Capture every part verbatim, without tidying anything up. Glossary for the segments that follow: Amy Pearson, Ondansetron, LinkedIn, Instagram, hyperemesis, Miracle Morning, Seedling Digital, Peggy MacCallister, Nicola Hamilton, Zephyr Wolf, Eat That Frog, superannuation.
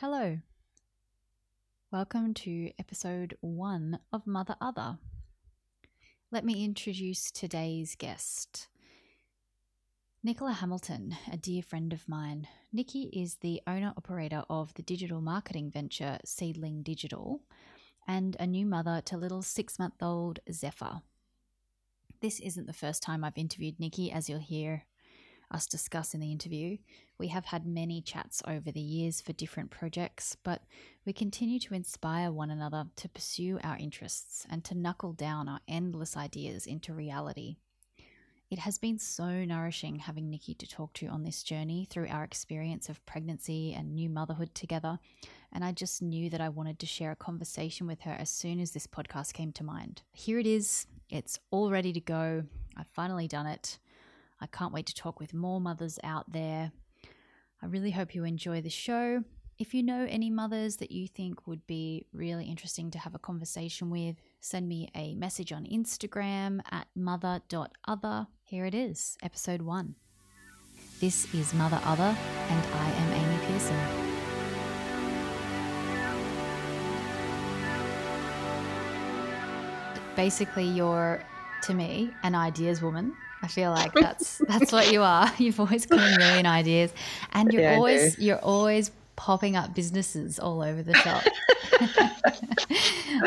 Hello, welcome to episode one of Mother Other. Let me introduce today's guest. Nicola Hamilton, a dear friend of mine. Nikki is the owner-operator of the digital marketing venture Seedling Digital and a new mother to little six-month-old Zephyr. This isn't the first time I've interviewed Nikki, as you'll hear us discuss in the interview. We have had many chats over the years for different projects, but we continue to inspire one another to pursue our interests and to knuckle down our endless ideas into reality. It has been so nourishing having Nikki to talk to on this journey through our experience of pregnancy and new motherhood together, and I just knew that I wanted to share a conversation with her as soon as this podcast came to mind. Here it is. It's all ready to go. I've finally done it. I can't wait to talk with more mothers out there. I really hope you enjoy the show. If you know any mothers that you think would be really interesting to have a conversation with, send me a message on Instagram at mother dot other. Here it is, episode one. This is Mother Other, and I am Amy Pearson. Basically, you're, to me, an ideas woman. I feel like that's that's what you are. You've always got a million ideas, and you're yeah, always you're always popping up businesses all over the shop.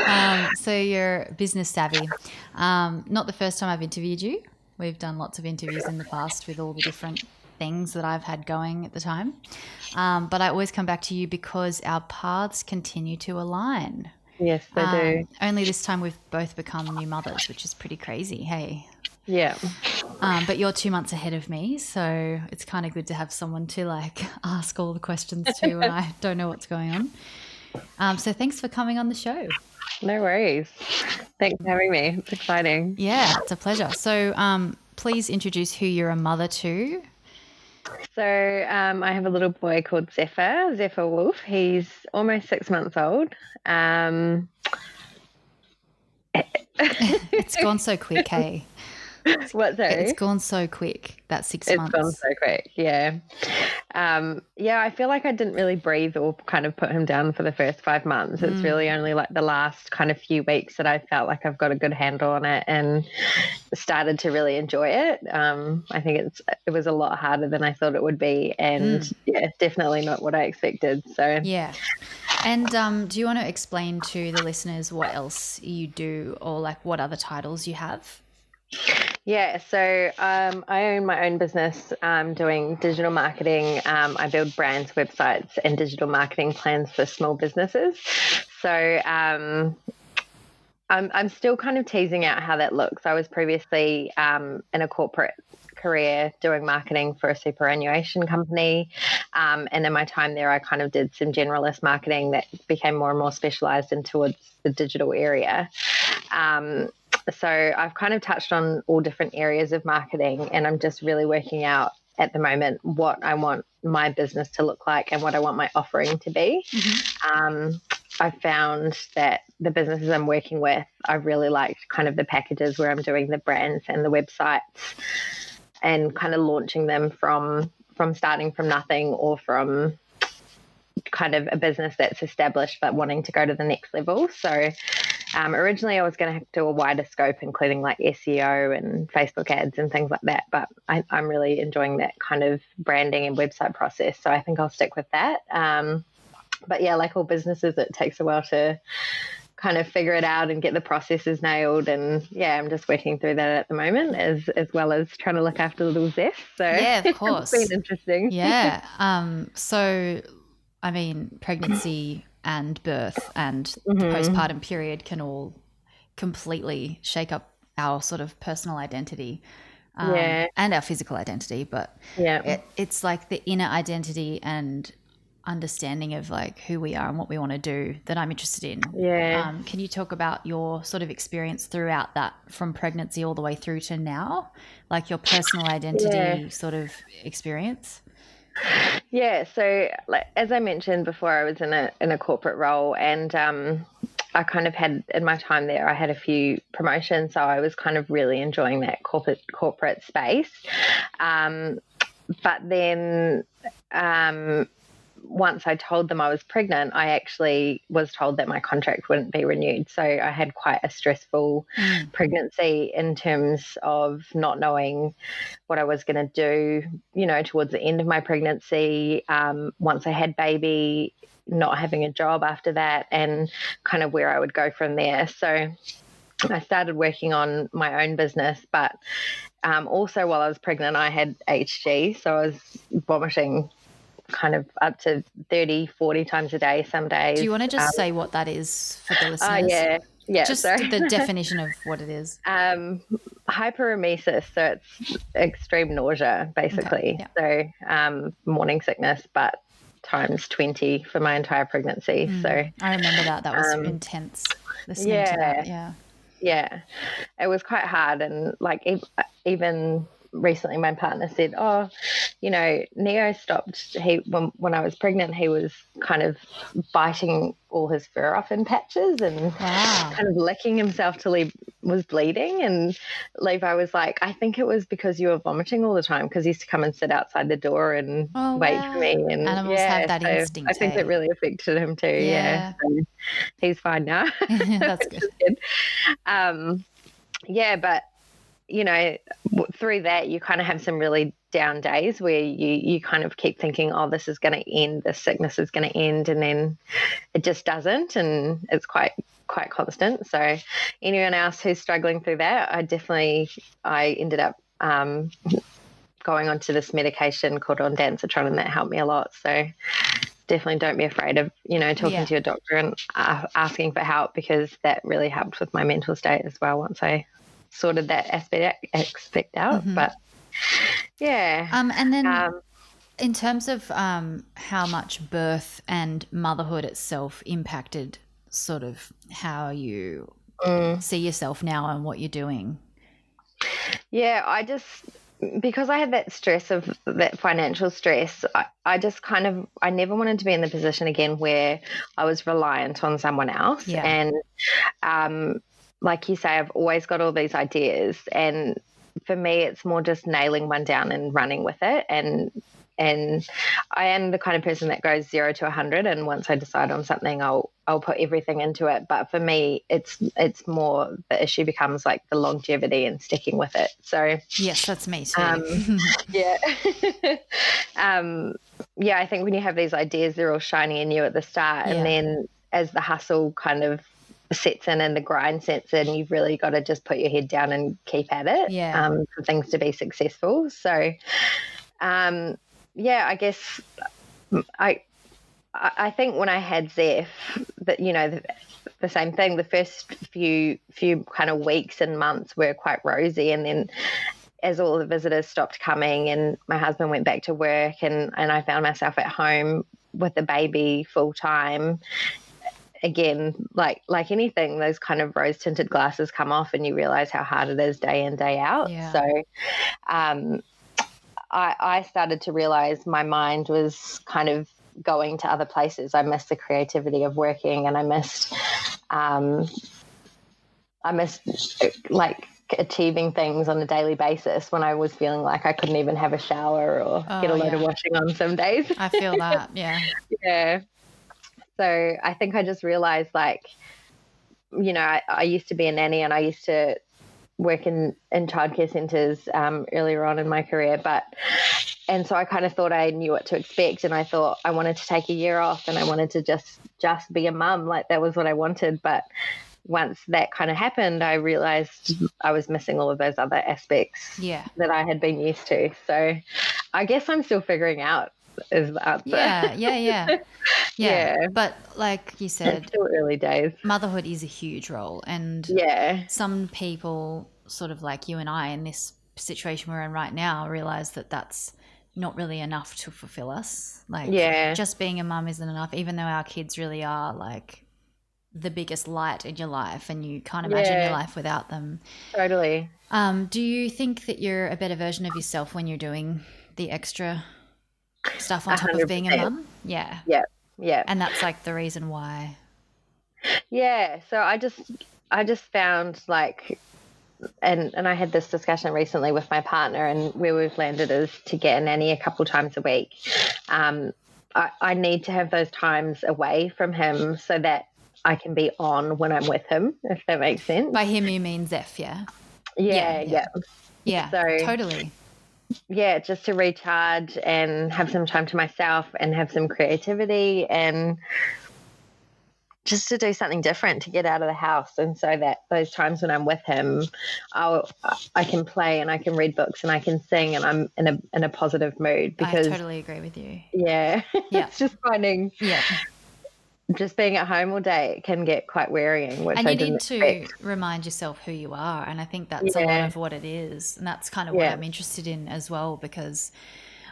um, so you're business savvy. Um, not the first time I've interviewed you. We've done lots of interviews in the past with all the different things that I've had going at the time. Um, but I always come back to you because our paths continue to align. Yes, they um, do. Only this time we've both become new mothers, which is pretty crazy. Hey. Yeah. Um, but you're two months ahead of me, so it's kind of good to have someone to like ask all the questions to when I don't know what's going on. Um, so thanks for coming on the show. No worries. Thanks for having me. It's exciting. Yeah, it's a pleasure. So um, please introduce who you're a mother to. So um, I have a little boy called Zephyr, Zephyr Wolf. He's almost six months old. Um, it's gone so quick, hey? What, sorry? It's gone so quick, that six it's months. It's gone so quick, yeah. Um, yeah, I feel like I didn't really breathe or kind of put him down for the first five months. It's mm. really only like the last kind of few weeks that I felt like I've got a good handle on it and started to really enjoy it. Um, I think it's it was a lot harder than I thought it would be, and mm. yeah, definitely not what I expected. So yeah. And um, do you want to explain to the listeners what else you do or like what other titles you have? Yeah, so um, I own my own business um, doing digital marketing. Um, I build brands, websites, and digital marketing plans for small businesses. So um, I'm, I'm still kind of teasing out how that looks. I was previously um, in a corporate career doing marketing for a superannuation company. Um, and in my time there, I kind of did some generalist marketing that became more and more specialized in towards the digital area. Um So I've kind of touched on all different areas of marketing, and I'm just really working out at the moment what I want my business to look like and what I want my offering to be. Mm-hmm. Um, I found that the businesses I'm working with, I really liked kind of the packages where I'm doing the brands and the websites and kind of launching them from from starting from nothing or from kind of a business that's established but wanting to go to the next level. So um, originally I was going to do a wider scope, including like S E O and Facebook ads and things like that, but I, I'm really enjoying that kind of branding and website process, so I think I'll stick with that. Um, but yeah, like all businesses, it takes a while to kind of figure it out and get the processes nailed, and yeah, I'm just working through that at the moment, as as well as trying to look after little Zeph. So yeah, of course. It's been interesting. Yeah. Um, so I mean, pregnancy and birth and mm-hmm. the postpartum period can all completely shake up our sort of personal identity um, yeah. and our physical identity. But yeah. it, it's like the inner identity and understanding of like who we are and what we want to do that I'm interested in. Yeah. Um, can you talk about your sort of experience throughout that from pregnancy all the way through to now, like your personal identity yeah. sort of experience? Yeah, so like, as I mentioned before, I was in a in a corporate role, and um, I kind of had in my time there, I had a few promotions, so I was kind of really enjoying that corporate corporate space. Um, but then um, once I told them I was pregnant, I actually was told that my contract wouldn't be renewed. So I had quite a stressful mm. pregnancy in terms of not knowing what I was going to do, you know, towards the end of my pregnancy. Um, once I had baby, not having a job after that, and kind of where I would go from there. So I started working on my own business, but um, also while I was pregnant, I had H G. So I was vomiting kind of up to thirty, forty times a day some days. Do you want to just um, say what that is for the listeners? Oh, yeah. Yeah, just sorry. The definition of what it is. Um, hyperemesis, so it's extreme nausea, basically. Okay, yeah. So um, morning sickness, but times twenty for my entire pregnancy. Mm, so I remember that. That was um, intense. Listening yeah, to that. Yeah. Yeah, it was quite hard. And like even recently my partner said, oh, you know, Neo stopped. He when, when I was pregnant, he was kind of biting all his fur off in patches and wow. kind of licking himself till he was bleeding. And Levi was like, I think it was because you were vomiting all the time, because he used to come and sit outside the door and oh, wait wow. for me. And animals yeah, have that so instinct. I think eh? It really affected him too. Yeah, yeah. So he's fine now. That's good. good. Um, yeah, but you know, through that you kind of have some really down days where you, you kind of keep thinking, oh, this is going to end, this sickness is going to end, and then it just doesn't, and it's quite quite constant. So anyone else who's struggling through that, I definitely, I ended up um, going onto this medication called Ondansetron, and that helped me a lot. So definitely don't be afraid of, you know, talking yeah. to your doctor and uh, asking for help, because that really helped with my mental state as well once I sorted that aspect aspect out. Mm-hmm. But yeah. Um, and then um, in terms of um, how much birth and motherhood itself impacted sort of how you um, see yourself now and what you're doing. Yeah, I just, because I had that stress of that financial stress, I, I just kind of, I never wanted to be in the position again where I was reliant on someone else. Yeah. And um, like you say, I've always got all these ideas, and for me, it's more just nailing one down and running with it. And and I am the kind of person that goes zero to a hundred, and once I decide on something, I'll I'll put everything into it. But for me, it's it's more the issue becomes like the longevity and sticking with it. So yes, that's me too. Um, yeah, um, yeah. I think when you have these ideas, they're all shiny and new at the start, yeah. and then as the hustle kind of sets in and the grind sets in, you've really got to just put your head down and keep at it yeah. um, for things to be successful. So, um, yeah, I guess I I think when I had Zeph, that, you know, the, the same thing, the first few few kind of weeks and months were quite rosy, and then as all the visitors stopped coming and my husband went back to work and, and I found myself at home with the baby full time, again, like like anything, those kind of rose tinted glasses come off and you realize how hard it is day in, day out. Yeah. So um, I, I started to realize my mind was kind of going to other places. I missed the creativity of working, and I missed um, I missed like achieving things on a daily basis when I was feeling like I couldn't even have a shower or oh, get a load yeah. of washing on some days. I feel that. Yeah. yeah. So I think I just realized, like, you know, I, I used to be a nanny and I used to work in, in childcare centres um, earlier on in my career. But and so I kind of thought I knew what to expect, and I thought I wanted to take a year off and I wanted to just, just be a mum. Like, that was what I wanted. But once that kind of happened, I realized I was missing all of those other aspects yeah. that I had been used to. So I guess I'm still figuring out is the answer. Yeah, yeah, yeah, yeah, yeah. But like you said, it's still early days. Motherhood is a huge role, and yeah, some people, sort of like you and I, in this situation we're in right now, realize that that's not really enough to fulfill us. Like, yeah, just being a mum isn't enough, even though our kids really are like the biggest light in your life, and you can't imagine yeah. your life without them. Totally. Um, do you think that you're a better version of yourself when you're doing the extra stuff on top one hundred percent. Of being a mum? Yeah. Yeah. Yeah. And that's like the reason why. Yeah. So I just I just found like and and I had this discussion recently with my partner, and where we've landed is to get a nanny a couple times a week. Um I, I need to have those times away from him so that I can be on when I'm with him, if that makes sense. By him you mean Zeph, yeah? Yeah, yeah. Yeah, yeah. So, totally. Yeah, just to recharge and have some time to myself and have some creativity and just to do something different, to get out of the house. And so that those times when I'm with him, I'll, I can play and I can read books and I can sing and I'm in a in a positive mood. Because I totally agree with you. Yeah. Yeah. It's just finding... Yeah. Just being at home all day can get quite wearying. Which and you need to expect. Remind yourself who you are, and I think that's yeah. a lot of what it is, and that's kind of yeah. what I'm interested in as well, because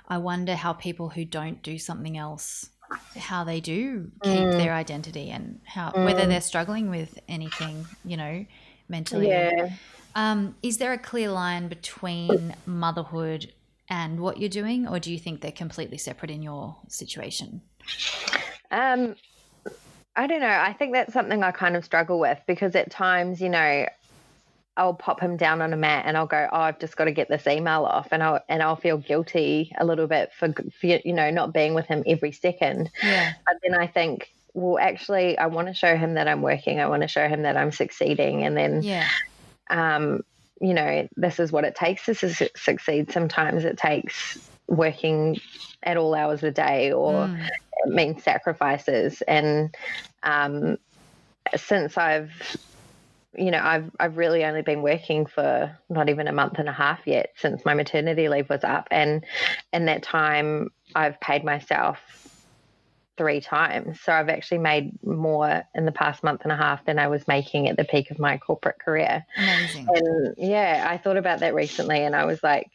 I wonder how people who don't do something else, how they do keep mm. their identity and how mm. whether they're struggling with anything, you know, mentally. Yeah. Um, is there a clear line between motherhood and what you're doing, or do you think they're completely separate in your situation? Um. I don't know. I think that's something I kind of struggle with, because at times, you know, I'll pop him down on a mat and I'll go, oh, I've just got to get this email off, and I'll and I'll feel guilty a little bit for, for you know, not being with him every second. Yeah. But then I think, well, actually, I want to show him that I'm working. I want to show him that I'm succeeding, and then, yeah. um, you know, this is what it takes to su- succeed. Sometimes it takes working at all hours of the day, or. Mm. It means sacrifices. And um, since I've, you know, I've I've really only been working for not even a month and a half yet since my maternity leave was up, and in that time I've paid myself three times. So I've actually made more in the past month and a half than I was making at the peak of my corporate career. Amazing. And yeah, I thought about that recently, and I was like,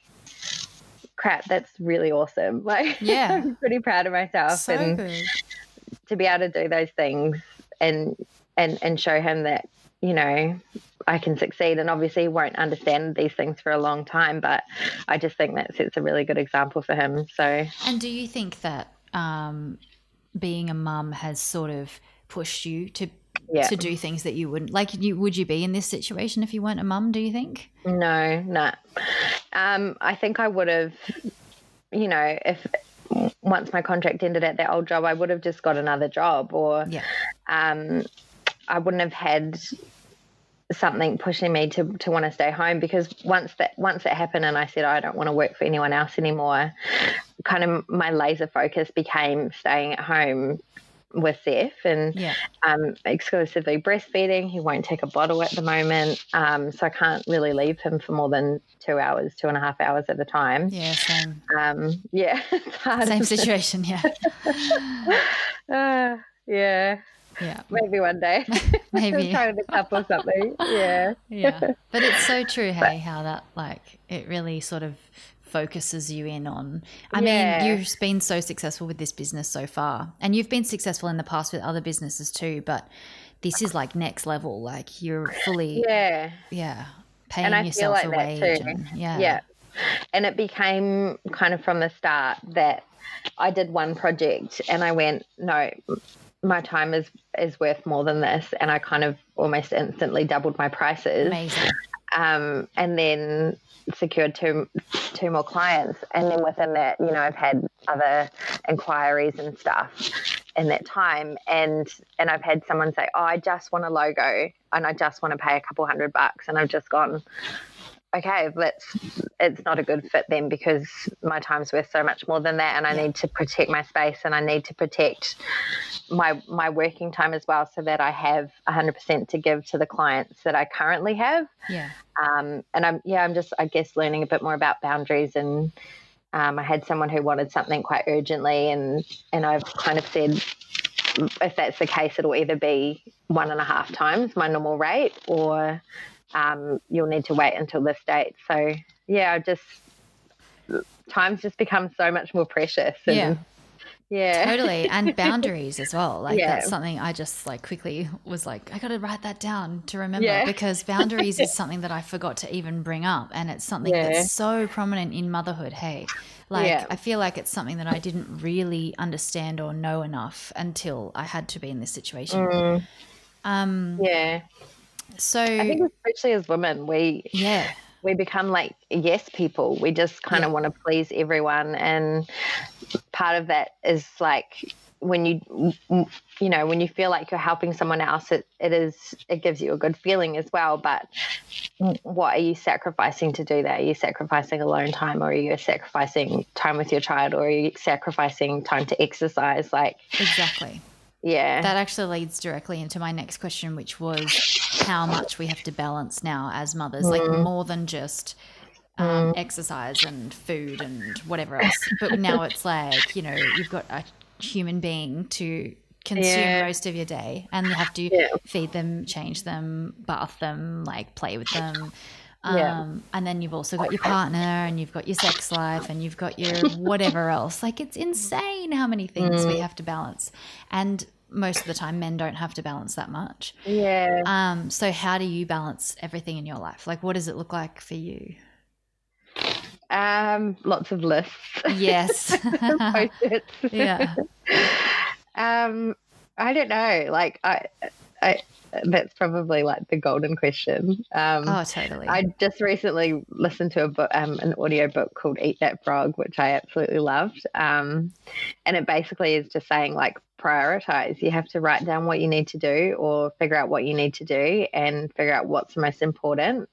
crap, that's really awesome. Like, yeah. I'm pretty proud of myself, so and good. To be able to do those things and and and show him that, you know, I can succeed. And obviously he won't understand these things for a long time, but I just think that sets a really good example for him. So, and do you think that um, being a mum has sort of pushed you to yeah. to do things that you wouldn't, like, you would you be in this situation if you weren't a mum, do you think? No, no. Um, I think I would have, you know, if once my contract ended at that old job, I would have just got another job, or yeah. um, I wouldn't have had something pushing me to, to want to stay home, because once that once it happened and I said, oh, I don't want to work for anyone else anymore, kind of my laser focus became staying at home with Zeph and yeah. um, exclusively breastfeeding. He won't take a bottle at the moment, um, so I can't really leave him for more than two hours, two and a half hours at a time. Yeah, same. Um, yeah, same situation. Yeah, uh, yeah, yeah. Maybe one day. Maybe trying to cup or something. Yeah, yeah. But it's so true, hey, how that like it really sort of focuses you in on. I yeah. mean, you've been so successful with this business so far, and you've been successful in the past with other businesses too, but this is like next level. Like you're fully yeah yeah paying and I yourself feel like a wage too. And, yeah yeah and it became kind of from the start that I did one project and I went, no, my time is is worth more than this, and I kind of almost instantly doubled my prices. Amazing. Um, and then secured two two more clients, and then within that, you know, I've had other inquiries and stuff in that time, and and I've had someone say, oh, I just want a logo and I just want to pay a couple hundred bucks, and I've just gone, okay, let's it's not a good fit then, because my time's worth so much more than that, and I need to protect my space and I need to protect my my working time as well, so that I have one hundred percent to give to the clients that I currently have. Yeah. Um, and I'm yeah I'm just I guess learning a bit more about boundaries, and um, I had someone who wanted something quite urgently, and and I've kind of said, if that's the case, it'll either be one and a half times my normal rate, or Um, you'll need to wait until this date. So yeah, just time's just become so much more precious. And, yeah, yeah, totally. And boundaries as well. Like yeah. that's something I just like quickly was like, I got to write that down to remember, yeah. because boundaries is something that I forgot to even bring up, and it's something yeah. that's so prominent in motherhood. Hey, like yeah. I feel like it's something that I didn't really understand or know enough until I had to be in this situation. Mm. Um, yeah. So I think especially as women, we yeah we become like yes people. We just kind of yeah. want to please everyone, and part of that is like when you you know when you feel like you're helping someone else, it, it is it gives you a good feeling as well. But what are you sacrificing to do that? Are you sacrificing alone time, or are you sacrificing time with your child, or are you sacrificing time to exercise? Like exactly. Yeah. That actually leads directly into my next question, which was how much we have to balance now as mothers, mm. like more than just um, mm. exercise and food and whatever else. But now it's like, you know, you've got a human being to consume yeah. most of your day, and you have to yeah. feed them, change them, bath them, like play with them. Um, yeah. And then you've also got your partner, and you've got your sex life, and you've got your whatever else. Like it's insane how many things mm. we have to balance. And most of the time men don't have to balance that much. Yeah. Um, so how do you balance everything in your life? Like what does it look like for you? Um, lots of lists. Yes. yeah. Um, I don't know. Like I, I, that's probably like the golden question. Um, oh, totally. I just recently listened to a book, um, an audiobook called Eat That Frog, which I absolutely loved. Um, and it basically is just saying like prioritize. You have to write down what you need to do, or figure out what you need to do and figure out what's most important.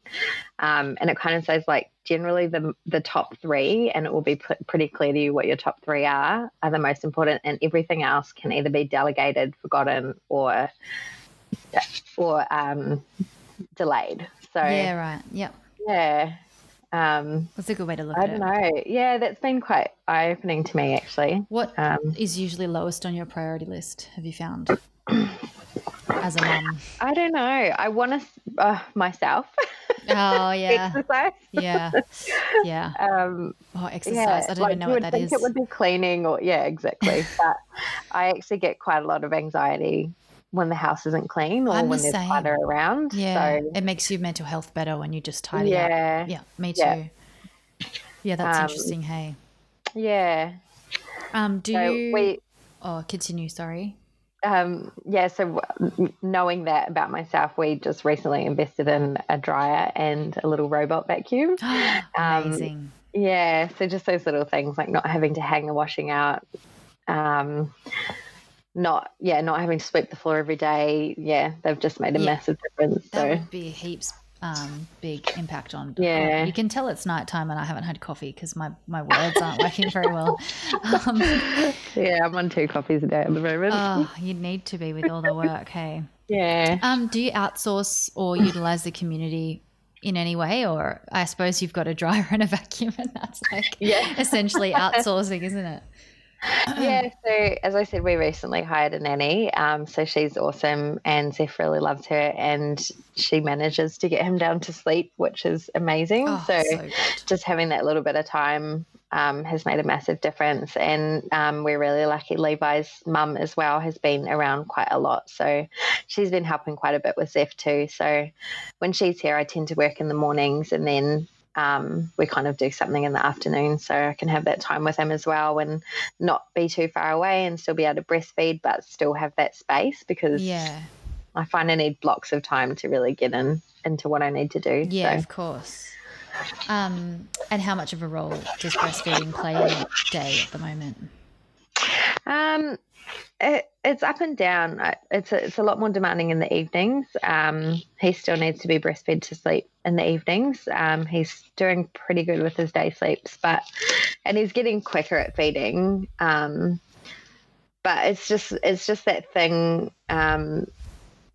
Um, and it kind of says like generally the the top three, and it will be p- pretty clear to you what your top three are, are the most important, and everything else can either be delegated, forgotten, or or um delayed. So yeah right yep yeah um that's a good way to look at it. I don't know yeah that's been quite eye-opening to me actually. What um, is usually lowest on your priority list, have you found, as a mum? I don't know I want to uh, myself oh yeah exercise yeah yeah um oh exercise yeah, I don't like even know what that is. It would be cleaning or yeah exactly but I actually get quite a lot of anxiety when the house isn't clean, or I'm when the there's clutter around. Yeah, so. It makes your mental health better when you just tidy yeah. up. Yeah, me too. Yeah, yeah that's um, interesting, hey? Yeah. Um. Do so you we, – oh, continue, sorry. Um. Yeah, so w- knowing that about myself, we just recently invested in a dryer and a little robot vacuum. Amazing. Um, yeah, so just those little things like not having to hang the washing out. Um. Not yeah, not having to sweep the floor every day. Yeah, they've just made a yeah. massive difference. So. That would be heaps um, big impact on. Yeah, you can tell it's nighttime and I haven't had coffee because my, my words aren't working very well. Um, yeah, I'm on two coffees a day at the moment. Oh, you need to be with all the work, hey? Yeah. Um, do you outsource or utilize the community in any way, or I suppose you've got a dryer and a vacuum, and that's like yeah. essentially outsourcing, isn't it? Yeah, so as I said, we recently hired a nanny, um, so she's awesome and Zeph really loves her, and she manages to get him down to sleep, which is amazing. Oh, so, so just having that little bit of time um, has made a massive difference, and um, we're really lucky Levi's mum as well has been around quite a lot, so she's been helping quite a bit with Zeph too. So when she's here I tend to work in the mornings, and then Um, we kind of do something in the afternoon, so I can have that time with him as well and not be too far away and still be able to breastfeed but still have that space, because yeah. I find I need blocks of time to really get in into what I need to do. Yeah, so. Of course. Um, and how much of a role does breastfeeding play in your day at the moment? Um, it, it's up and down. It's a, it's a lot more demanding in the evenings. Um, he still needs to be breastfed to sleep in the evenings. Um, he's doing pretty good with his day sleeps, but and he's getting quicker at feeding. Um, but it's just it's just that thing, um,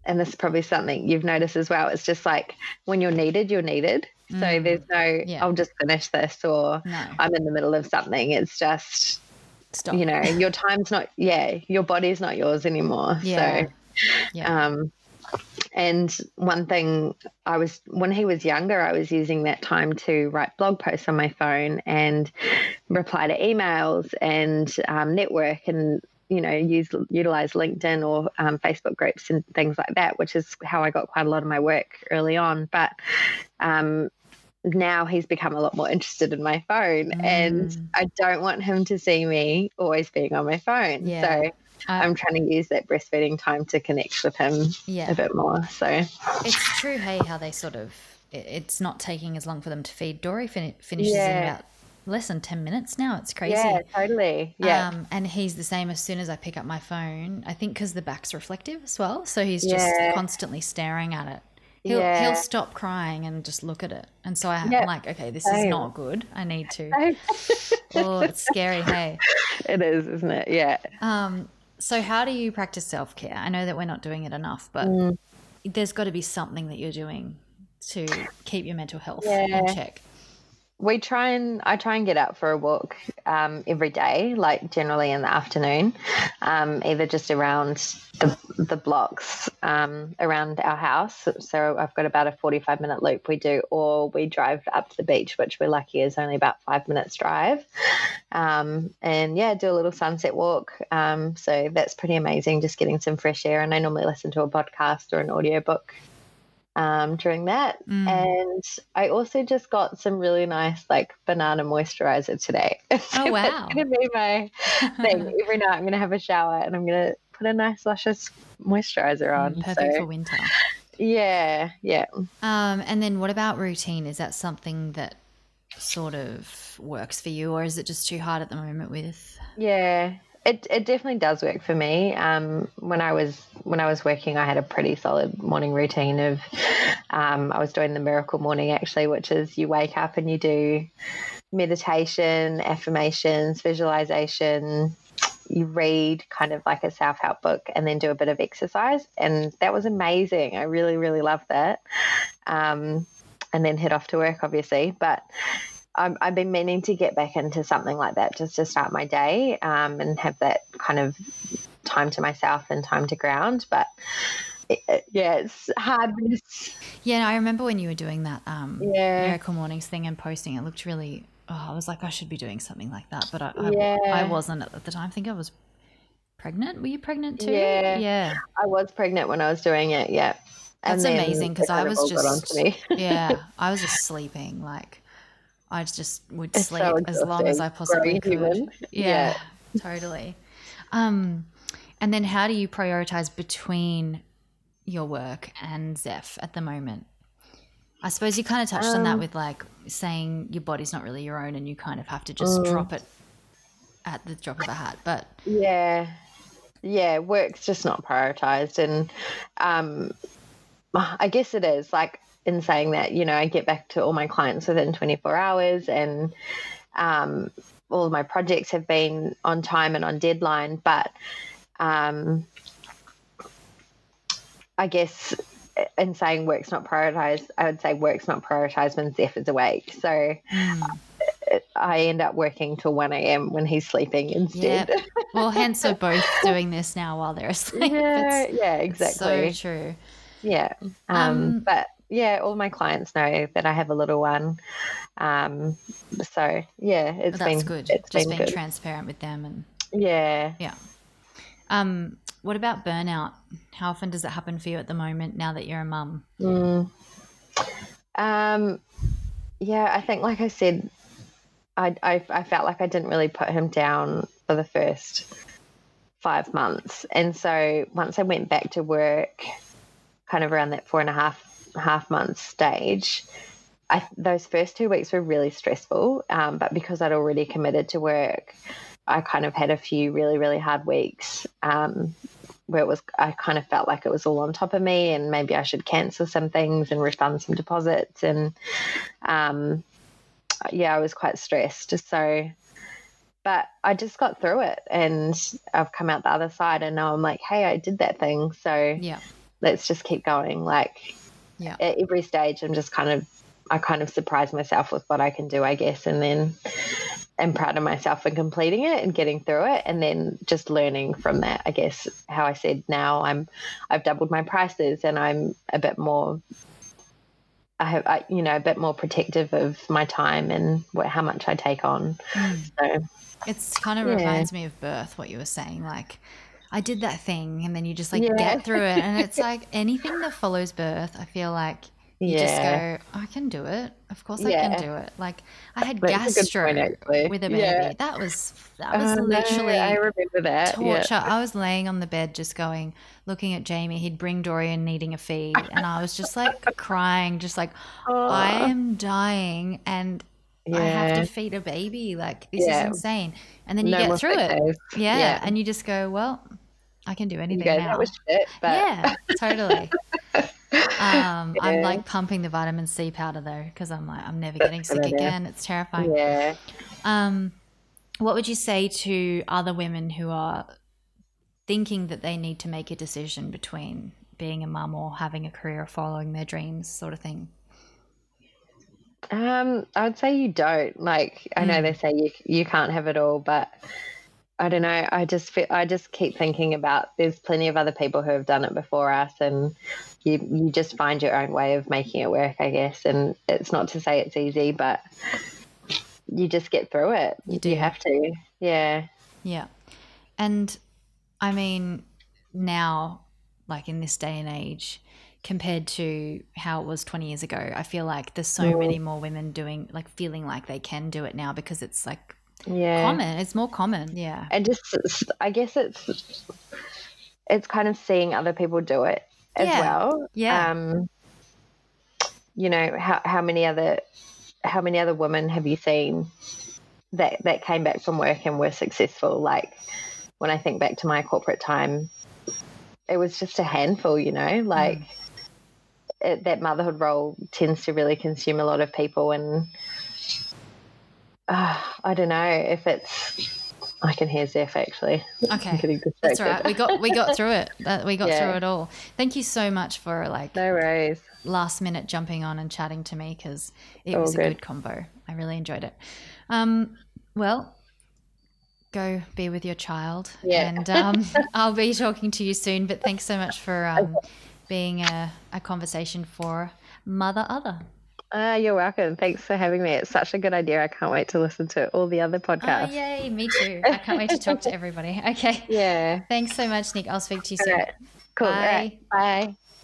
and this is probably something you've noticed as well. It's just like when you're needed, you're needed. So mm, there's no yeah. I'll just finish this, or no. I'm in the middle of something. It's just Stop. You know your time's not yeah your body's not yours anymore. Yeah. So yeah. um And one thing I was, when he was younger, I was using that time to write blog posts on my phone and reply to emails and um, network and, you know, use utilize LinkedIn or um, Facebook groups and things like that, which is how I got quite a lot of my work early on. But um, now he's become a lot more interested in my phone mm. and I don't want him to see me always being on my phone. Yeah. So. Um, I'm trying to use that breastfeeding time to connect with him yeah. a bit more. So it's true, hey, how they sort of it's not taking as long for them to feed. Dory fin- finishes yeah. in about less than ten minutes now. It's crazy. Yeah, totally. Yeah. Um, and he's the same as soon as I pick up my phone, I think because the back's reflective as well. So he's just yeah. constantly staring at it. He'll, yeah. he'll stop crying and just look at it. And so I, yep. I'm like, okay, this Same. is not good. I need to. Oh, it's scary, hey? It is, isn't it? Yeah. Um. So how do you practice self-care? I know that we're not doing it enough, but mm. there's got to be something that you're doing to keep your mental health yeah. in check. We try and I try and get out for a walk um, every day, like generally in the afternoon, um, either just around the, the blocks um, around our house. So I've got about a forty-five minute loop we do, or we drive up to the beach, which we're lucky is only about five minutes drive. Um, and yeah, do a little sunset walk. Um, so that's pretty amazing, just getting some fresh air. And I normally listen to a podcast or an audiobook um during that. Mm. And I also just got some really nice like banana moisturizer today. So oh wow. That's gonna be my thing. Every night I'm gonna have a shower and I'm gonna put a nice luscious moisturizer on. Mm, perfect so. for winter. Yeah, yeah. Um and then what about routine? Is that something that sort of works for you, or is it just too hard at the moment with Yeah. It it definitely does work for me. Um, when I was when I was working, I had a pretty solid morning routine of um, I was doing the Miracle Morning actually, which is you wake up and you do meditation, affirmations, visualization. You read kind of like a self-help book and then do a bit of exercise, and that was amazing. I really really loved that. Um, and then head off to work, obviously, but. I've been meaning to get back into something like that just to start my day um, and have that kind of time to myself and time to ground. But, it, it, yeah, it's hard. Yeah, no, I remember when you were doing that um, yeah. Miracle Mornings thing and posting, it looked really oh, – I was like, I should be doing something like that. But I, I, yeah. I wasn't at the time. I think I was pregnant. Were you pregnant too? Yeah. yeah. I was pregnant when I was doing it, yeah. And that's amazing because I was just – yeah, I was just sleeping like – I just would sleep so as long as I possibly could. Yeah, yeah, totally. Um, and then how do you prioritize between your work and Zeph at the moment? I suppose you kind of touched um, on that with like saying your body's not really your own and you kind of have to just um, drop it at the drop of a hat. But yeah, yeah, work's just not prioritized. And um, I guess it is like, in saying that, you know, I get back to all my clients within twenty-four hours and um, all of my projects have been on time and on deadline. But um, I guess in saying work's not prioritised, I would say work's not prioritised when Zeph is awake. So mm. I end up working till one a.m. when he's sleeping instead. Yep. Well, hence we're both doing this now while they're asleep. Yeah, it's, yeah exactly. It's so true. Yeah. Um, um, but... yeah, all my clients know that I have a little one. Um, so yeah, it's well, that's been good. It's just been being good. Transparent with them and yeah, yeah. Um, what about burnout? How often does it happen for you at the moment? Now that you're a mum, mm. um, yeah, I think like I said, I, I I felt like I didn't really put him down for the first five months, and so once I went back to work, kind of around that four and a half. half month stage, I, those first two weeks were really stressful. Um, but because I'd already committed to work, I kind of had a few really, really hard weeks um, where it was, I kind of felt like it was all on top of me and maybe I should cancel some things and refund some deposits. And um, yeah, I was quite stressed. So, but I just got through it and I've come out the other side and now I'm like, hey, I did that thing. So yeah, let's just keep going. Like, yeah. At every stage, I'm just kind of, I kind of surprise myself with what I can do, I guess, and then I'm proud of myself for completing it and getting through it, and then just learning from that, I guess. How I said now, I'm, I've doubled my prices, and I'm a bit more, I have, I, you know, a bit more protective of my time and what, how much I take on. Mm. So it's kind of yeah. reminds me of birth, what you were saying, like. I did that thing and then you just like yeah. get through it and it's like anything that follows birth I feel like You yeah. just go, I can do it. Of course yeah. I can do it. Like I had That's gastro a point, with a baby. Yeah. That was that was oh, literally no, I remember that. torture. Yeah. I was laying on the bed just going, looking at Jamie. He'd bring Dorian needing a feed. And I was just like crying, just like, oh. I am dying and yeah. I have to feed a baby. Like this yeah. is insane. And then you no get through it. Yeah. yeah. And you just go, well, I can do anything go, now. That was shit, but... Yeah, totally. Um, yeah. I'm like pumping the vitamin C powder though because I'm like I'm never getting sick again. It's terrifying. Yeah. Um, what would you say to other women who are thinking that they need to make a decision between being a mum or having a career or following their dreams, sort of thing? Um, I would say you don't. Like I know mm. they say you you can't have it all, but I don't know. I just feel, I just keep thinking about there's plenty of other people who have done it before us, and you you just find your own way of making it work, I guess. And it's not to say it's easy, but you just get through it. You do. You have to. Yeah. Yeah. And I mean, now, like in this day and age, compared to how it was twenty years ago, I feel like there's so Ooh. many more women doing, like feeling like they can do it now because it's like, yeah, common. It's more common. Yeah. And just, I guess it's, it's kind of seeing other people do it as yeah. well. Yeah. Um, you know, how, how many other, how many other women have you seen that, that came back from work and were successful? Like when I think back to my corporate time, it was just a handful, you know, like mm. it, that motherhood role tends to really consume a lot of people. And, Uh, I don't know if it's. I can hear Zeph actually. Okay, that's all right. We got we got through it. Uh, we got yeah. through it all. Thank you so much for like. No worries. Last minute jumping on and chatting to me because it all was good. a good combo. I really enjoyed it. Um, well, go be with your child. Yeah. And um, I'll be talking to you soon. But thanks so much for um, being a, a conversation for Mother Other. Uh, you're welcome. Thanks for having me. It's such a good idea. I can't wait to listen to all the other podcasts. Oh, yay. Me too. I can't wait to talk to everybody. Okay. Yeah. Thanks so much, Nick. I'll speak to you all soon. Right. Cool. Bye. Right. Bye.